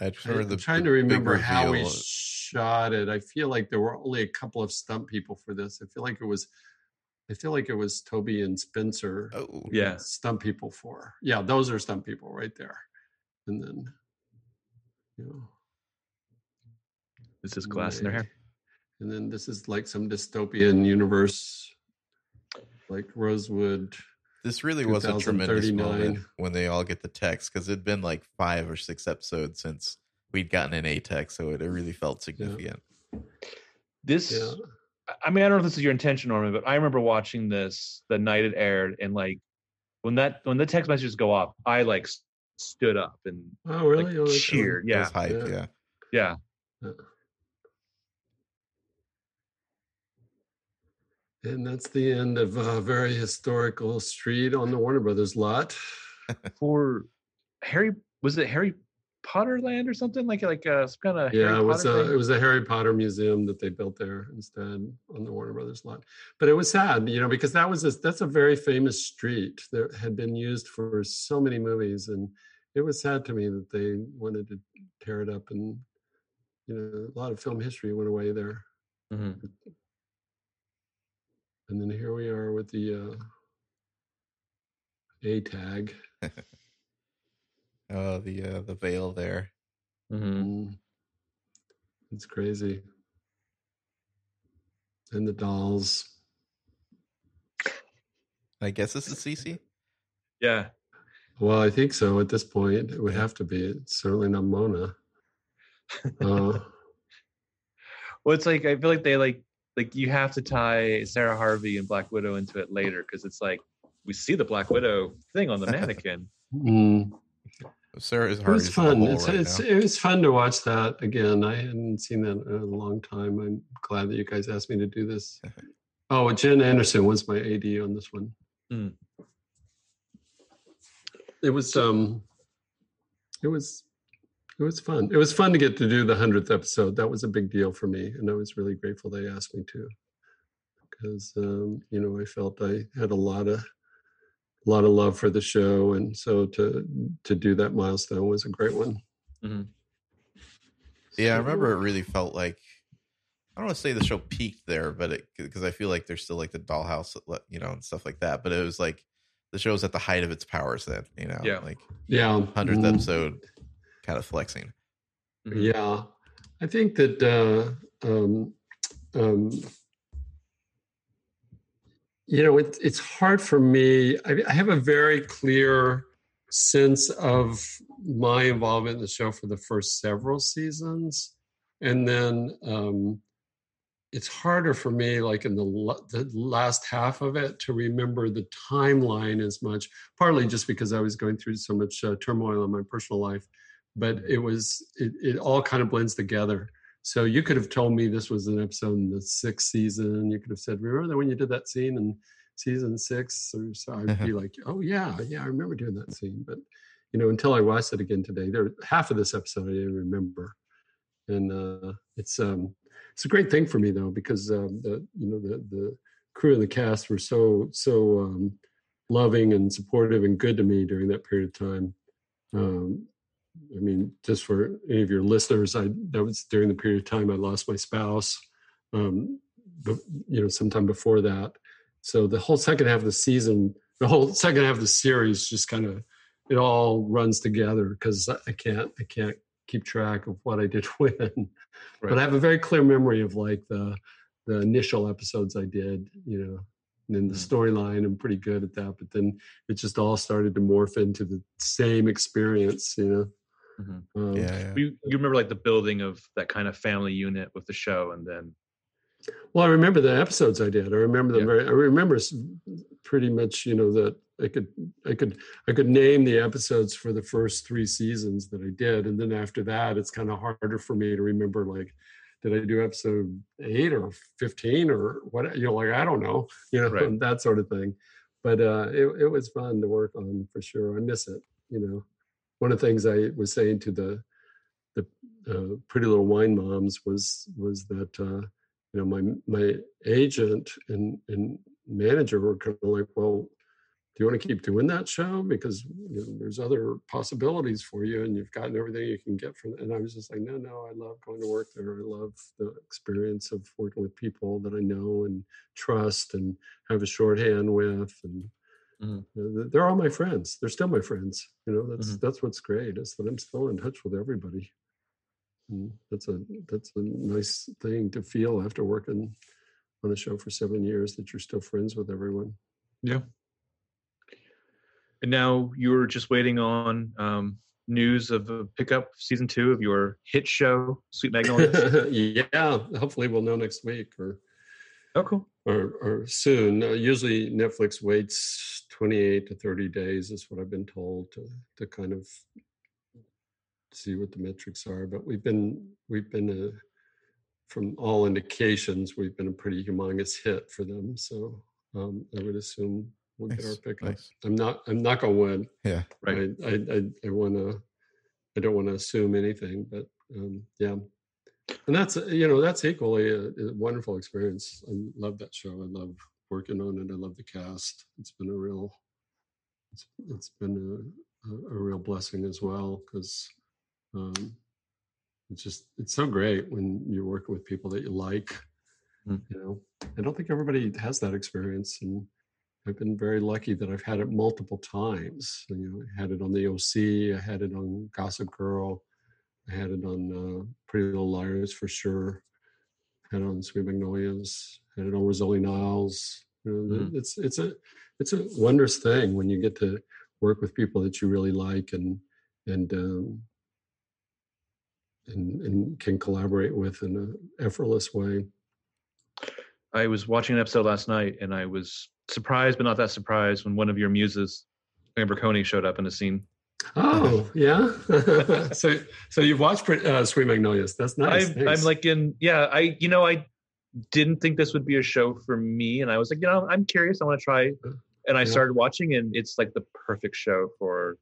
I'm trying to remember how we shot it. I feel like there were only a couple of stunt people for this. I feel like it was Toby and Spencer. Oh, yeah, stunt people for. Yeah, those are stunt people right there. And then, you know, this is glass in their hair. And then this is like some dystopian universe, like Rosewood. This really was a tremendous moment when they all get the text because it'd been like 5 or 6 episodes since we'd gotten an A text, so it really felt significant. Yeah. I mean, I don't know if this is your intention, Norman, but I remember watching this the night it aired, and like when the text messages go off, I like stood up and cheered. Yeah, it was hype. Yeah. And that's the end of a very historical street on the Warner Brothers lot. For was it Harry Potter Land or something like some kind of it was a Harry Potter museum that they built there instead on the Warner Brothers lot. But it was sad, you know, because that's a very famous street that had been used for so many movies, and it was sad to me that they wanted to tear it up, and you know, a lot of film history went away there. Mm-hmm. And then here we are with the A tag. Oh, the veil there. Mm-hmm. It's crazy. And the dolls. I guess this is CeCe? Yeah. Well, I think so at this point. It would have to be. It's certainly not Mona. Well, it's like, I feel like they like you have to tie Sarah Harvey and Black Widow into it later because it's like we see the Black Widow thing on the mannequin. Mm. Sarah is Harvey's. It was fun. It was fun to watch that again. I hadn't seen that in a long time. I'm glad that you guys asked me to do this. Oh, Jen Anderson was my AD on this one. Mm. It was fun. It was fun to get to do the 100th episode. That was a big deal for me, and I was really grateful they asked me to, because you know, I felt I had a lot of love for the show, and so to do that milestone was a great one. Mm-hmm. Yeah, I remember it really felt like, I don't want to say the show peaked there, but because I feel like there's still like the Dollhouse, you know, and stuff like that. But it was like the show was at the height of its powers then, you know, yeah. Like 100th episode, kind of flexing. Mm-hmm. Yeah, I think that you know, it's hard for me. I have a very clear sense of my involvement in the show for the first several seasons, and then it's harder for me, like in the last half of it, to remember the timeline as much, partly just because I was going through so much turmoil in my personal life, but it all kind of blends together. So you could have told me this was an episode in the 6th season. You could have said, remember that when you did that scene in season 6? Or so I'd be like, oh yeah, I remember doing that scene. But, you know, until I watched it again today, half of this episode I didn't remember. And it's a great thing for me though, because the crew and the cast were so loving and supportive and good to me during that period of time. I mean, just for any of your listeners, that was during the period of time I lost my spouse, but, you know, sometime before that. So the whole second half of the season, the whole second half of the series, just kind of, it all runs together because I can't keep track of what I did when. Right. But I have a very clear memory of like the initial episodes I did, you know, and then the storyline, I'm pretty good at that. But then it just all started to morph into the same experience, you know. Mm-hmm. You remember like the building of that kind of family unit with the show, and then. Well, I remember the episodes I did. I remember them. Yeah. I remember pretty much, you know, that I could name the episodes for the first 3 seasons that I did, and then after that, it's kind of harder for me to remember. Like, did I do episode 8 or 15 or what? You know, like I don't know, you know, right. That sort of thing. But it was fun to work on for sure. I miss it, you know. One of the things I was saying to the Pretty Little Wine Moms was that you know, my agent and manager were kind of like, well, do you want to keep doing that show? Because, you know, there's other possibilities for you, and you've gotten everything you can get from it. And I was just like, no, I love going to work there. I love the experience of working with people that I know and trust and have a shorthand with. And they're all my friends. They're still my friends. You know, that's what's great, is that I'm still in touch with everybody. And that's a nice thing to feel after working on a show for 7 years, that you're still friends with everyone. Yeah. And now you're just waiting on news of a pickup season 2 of your hit show, Sweet Magnolias. Yeah, hopefully we'll know next week or soon. Usually Netflix waits 28 to 30 days is what I've been told to kind of see what the metrics are. But we've been from all indications, we've been a pretty humongous hit for them. So I would assume we'll get our pickup. Nice. I'm not gonna win. Yeah, right. I don't want to assume anything, but yeah. And that's, you know, that's equally a wonderful experience. I love that show. I love working on it. I love the cast. It's been a real blessing as well, because it's so great when you're working with people that you like. You know, I don't think everybody has that experience, and I've been very lucky that I've had it multiple times. You know, I had it on the OC, I had it on Gossip Girl, I had it on Pretty Little Liars for sure, I had it on Sweet Magnolias, I had it on Rizzoli Niles. You know, it's a wondrous thing when you get to work with people that you really like and can collaborate with in an effortless way. I was watching an episode last night, and I was surprised, but not that surprised, when one of your muses, Amber Coney, showed up in a scene. Oh, yeah. So you've watched Sweet Magnolias. That's nice. I'm like in, yeah, I, you know, I didn't think this would be a show for me. And I was like, you know, I'm curious. I want to try. And I started watching, and it's like the perfect show for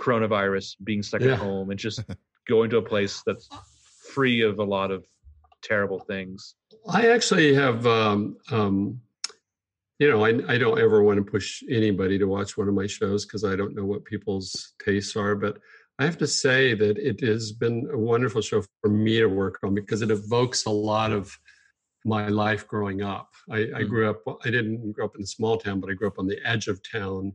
coronavirus, being stuck at home and just going to a place that's free of a lot of terrible things. I actually have, you know, I don't ever want to push anybody to watch one of my shows because I don't know what people's tastes are. But I have to say that it has been a wonderful show for me to work on because it evokes a lot of my life growing up. I grew up, I didn't grow up in a small town, but I grew up on the edge of town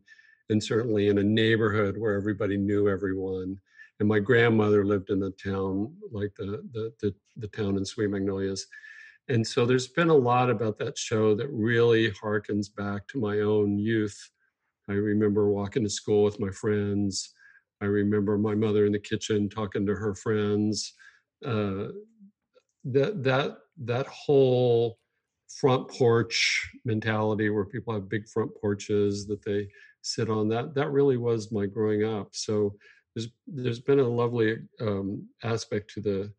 and certainly in a neighborhood where everybody knew everyone. And my grandmother lived in a town like the town in Sweet Magnolias. And so there's been a lot about that show that really harkens back to my own youth. I remember walking to school with my friends. I remember my mother in the kitchen talking to her friends. That whole front porch mentality where people have big front porches that they sit on, that really was my growing up. So there's been a lovely aspect to the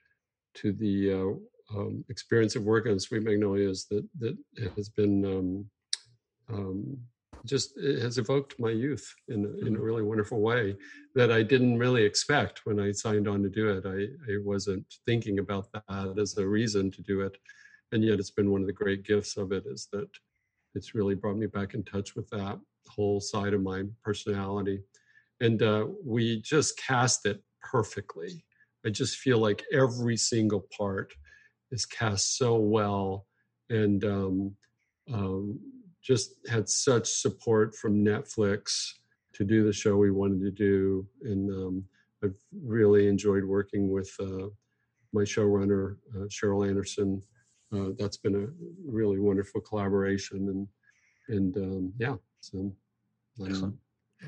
experience of working on Sweet Magnolias that has been just, it has evoked my youth in a really wonderful way that I didn't really expect when I signed on to do it. I wasn't thinking about that as a reason to do it. And yet it's been one of the great gifts of it is that it's really brought me back in touch with that whole side of my personality. And we just cast it perfectly. I just feel like every single part is cast so well and just had such support from Netflix to do the show we wanted to do. And I've really enjoyed working with my showrunner, Cheryl Anderson. That's been a really wonderful collaboration. And so.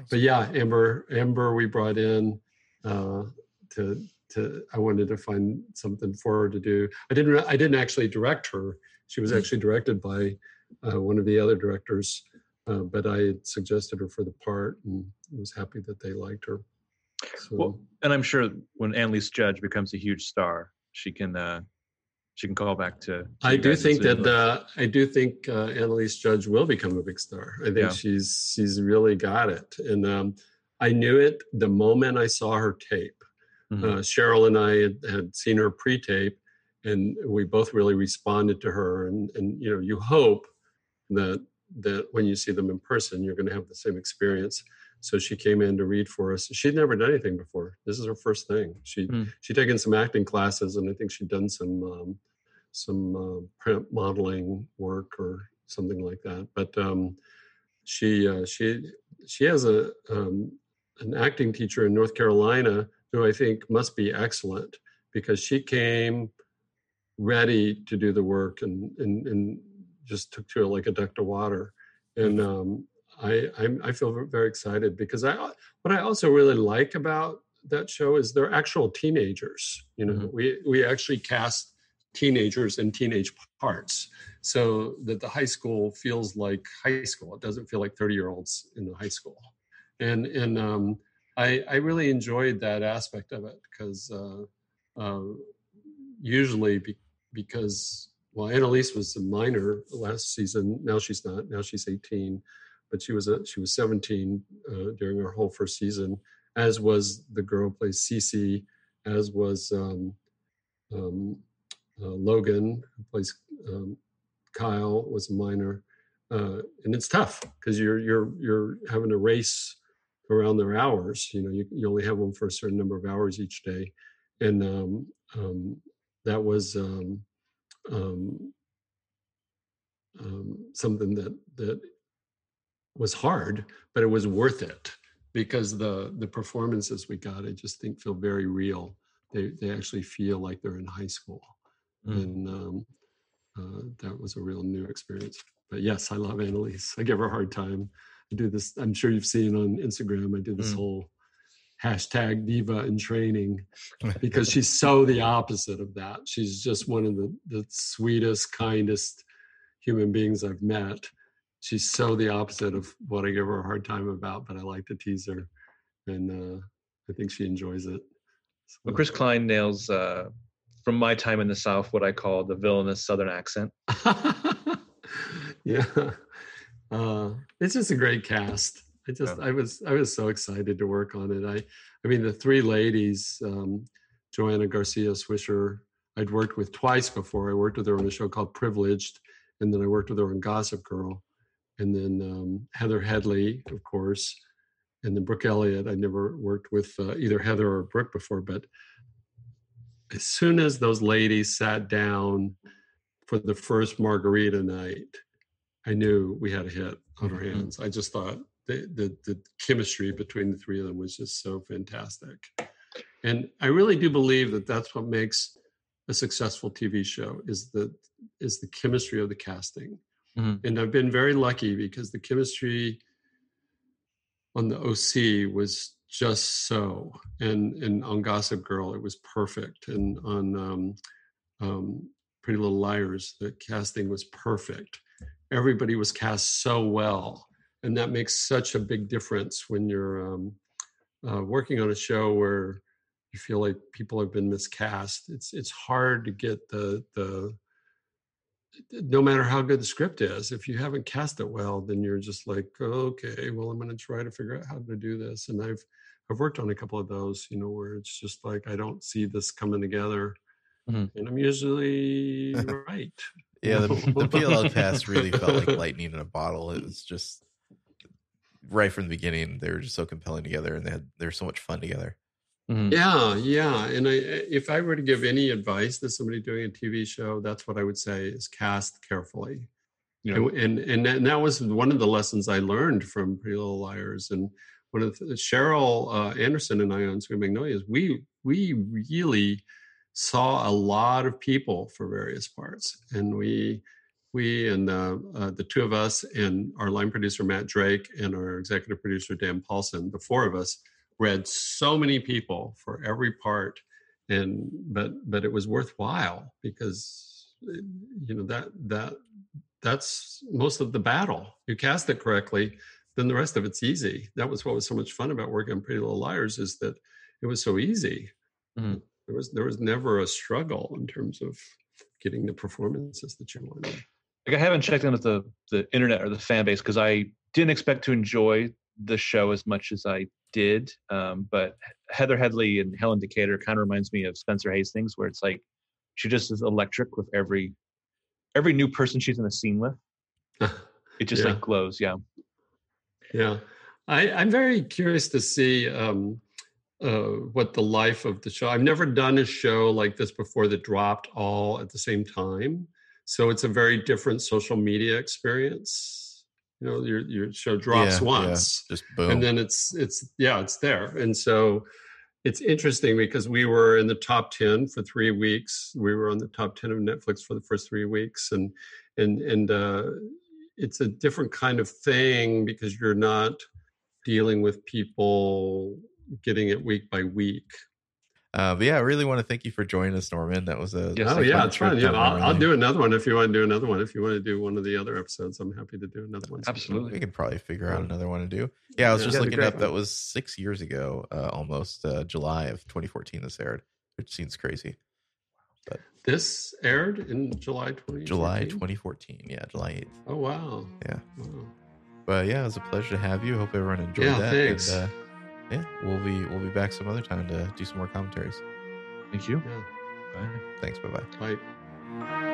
But yeah, Amber we brought in I wanted to find something for her to do. I didn't actually direct her. She was actually directed by one of the other directors, but I had suggested her for the part and was happy that they liked her. So, well, and I'm sure when Annalise Judge becomes a huge star, she can call back to. I do think Annalise Judge will become a big star. I think she's really got it, and I knew it the moment I saw her tape. Mm-hmm. Cheryl and I had seen her pre-tape, and we both really responded to her. And you know, you hope that when you see them in person, you're going to have the same experience. So she came in to read for us. She'd never done anything before. This is her first thing. She'd taken some acting classes, and I think she'd done some print modeling work or something like that. But she has an acting teacher in North Carolina who I think must be excellent because she came ready to do the work and just took to it like a duck to water. And I feel very excited because what I also really like about that show is they're actual teenagers. You know, we actually cast teenagers in teenage parts so that the high school feels like high school. It doesn't feel like 30-year-olds in the high school. And I really enjoyed that aspect of it because usually because Annalise was a minor last season. Now she's not. Now she's 18, but she was 17 during our whole first season. As was the girl who plays CeCe, as was Logan who plays Kyle was a minor, and it's tough because you're having to race around their hours. You know, you only have them for a certain number of hours each day. And that was something that was hard, but it was worth it because the performances we got, I just think feel very real. They actually feel like they're in high school. And that was a real new experience. But yes, I love Annalise. I give her a hard time. I do this, I'm sure you've seen on Instagram, I did this whole hashtag diva in training because she's so the opposite of that. She's just one of the sweetest, kindest human beings I've met. She's so the opposite of what I give her a hard time about, but I like to tease her. And I think she enjoys it. So. Well, Chris Klein nails from my time in the South, what I call the villainous Southern accent. Yeah. It's just a great cast. I was so excited to work on it. I mean, the three ladies, Joanna Garcia Swisher, I'd worked with twice before. I worked with her on a show called Privileged, and then I worked with her on Gossip Girl, and then Heather Headley, of course, and then Brooke Elliott. I never worked with either Heather or Brooke before, but as soon as those ladies sat down for the first margarita night, I knew we had a hit on our hands. I just thought the chemistry between the three of them was just so fantastic. And I really do believe that that's what makes a successful TV show is the chemistry of the casting. Mm-hmm. And I've been very lucky because the chemistry on the OC was just so, and on Gossip Girl, it was perfect. And on Pretty Little Liars, the casting was perfect. Everybody was cast so well. And that makes such a big difference when you're working on a show where you feel like people have been miscast. It's hard to get the no matter how good the script is, if you haven't cast it well, then you're just like, okay, well, I'm going to try to figure out how to do this. And I've worked on a couple of those, you know, where it's just like, I don't see this coming together. Mm-hmm. And I'm usually right. Yeah, the PLL cast really felt like lightning in a bottle. It was just right from the beginning. They were just so compelling together, and they were so much fun together. Mm-hmm. Yeah. And if I were to give any advice to somebody doing a TV show, that's what I would say is cast carefully. Yeah. And that was one of the lessons I learned from Pretty Little Liars. And one of Cheryl Anderson and I on Sweet Magnolias, we really saw a lot of people for various parts, and we and the two of us and our line producer Matt Drake and our executive producer Dan Paulson, the four of us read so many people for every part, but it was worthwhile because you know that's most of the battle. You cast it correctly, then the rest of it's easy. That was what was so much fun about working on Pretty Little Liars is that it was so easy. Mm-hmm. There was never a struggle in terms of getting the performances that you wanted. Like I haven't checked in with the internet or the fan base because I didn't expect to enjoy the show as much as I did. But Heather Headley and Helen Decatur kind of reminds me of Spencer Hastings, where it's like she just is electric with every new person she's in a scene with. It just like glows. Yeah. I'm very curious to see. What the life of the show. I've never done a show like this before that dropped all at the same time. So it's a very different social media experience. You know, your show drops once. Yeah. Just boom. And then it's there. And so it's interesting because we were in the top 10 for 3 weeks. We were on the top 10 of Netflix for the first 3 weeks. And it's a different kind of thing because you're not dealing with people getting it week by week. But yeah, I really want to thank you for joining us, Norman. That was a... Oh yeah, it's fun. Yeah, I'll do another one if you want to do another one. If you want to do one of the other episodes, I'm happy to do another one. Absolutely. We can probably figure out another one to do. Yeah, I was just looking up. That was 6 years ago, almost July of 2014 this aired, which seems crazy. But this aired in July 2014? July 2014, yeah, July 8th. Oh, wow. Yeah. Wow. But yeah, it was a pleasure to have you. Hope everyone enjoyed that. Thanks. And, yeah, we'll be back some other time to do some more commentaries. Thank you. Yeah. Bye. Thanks. Bye-bye. Bye.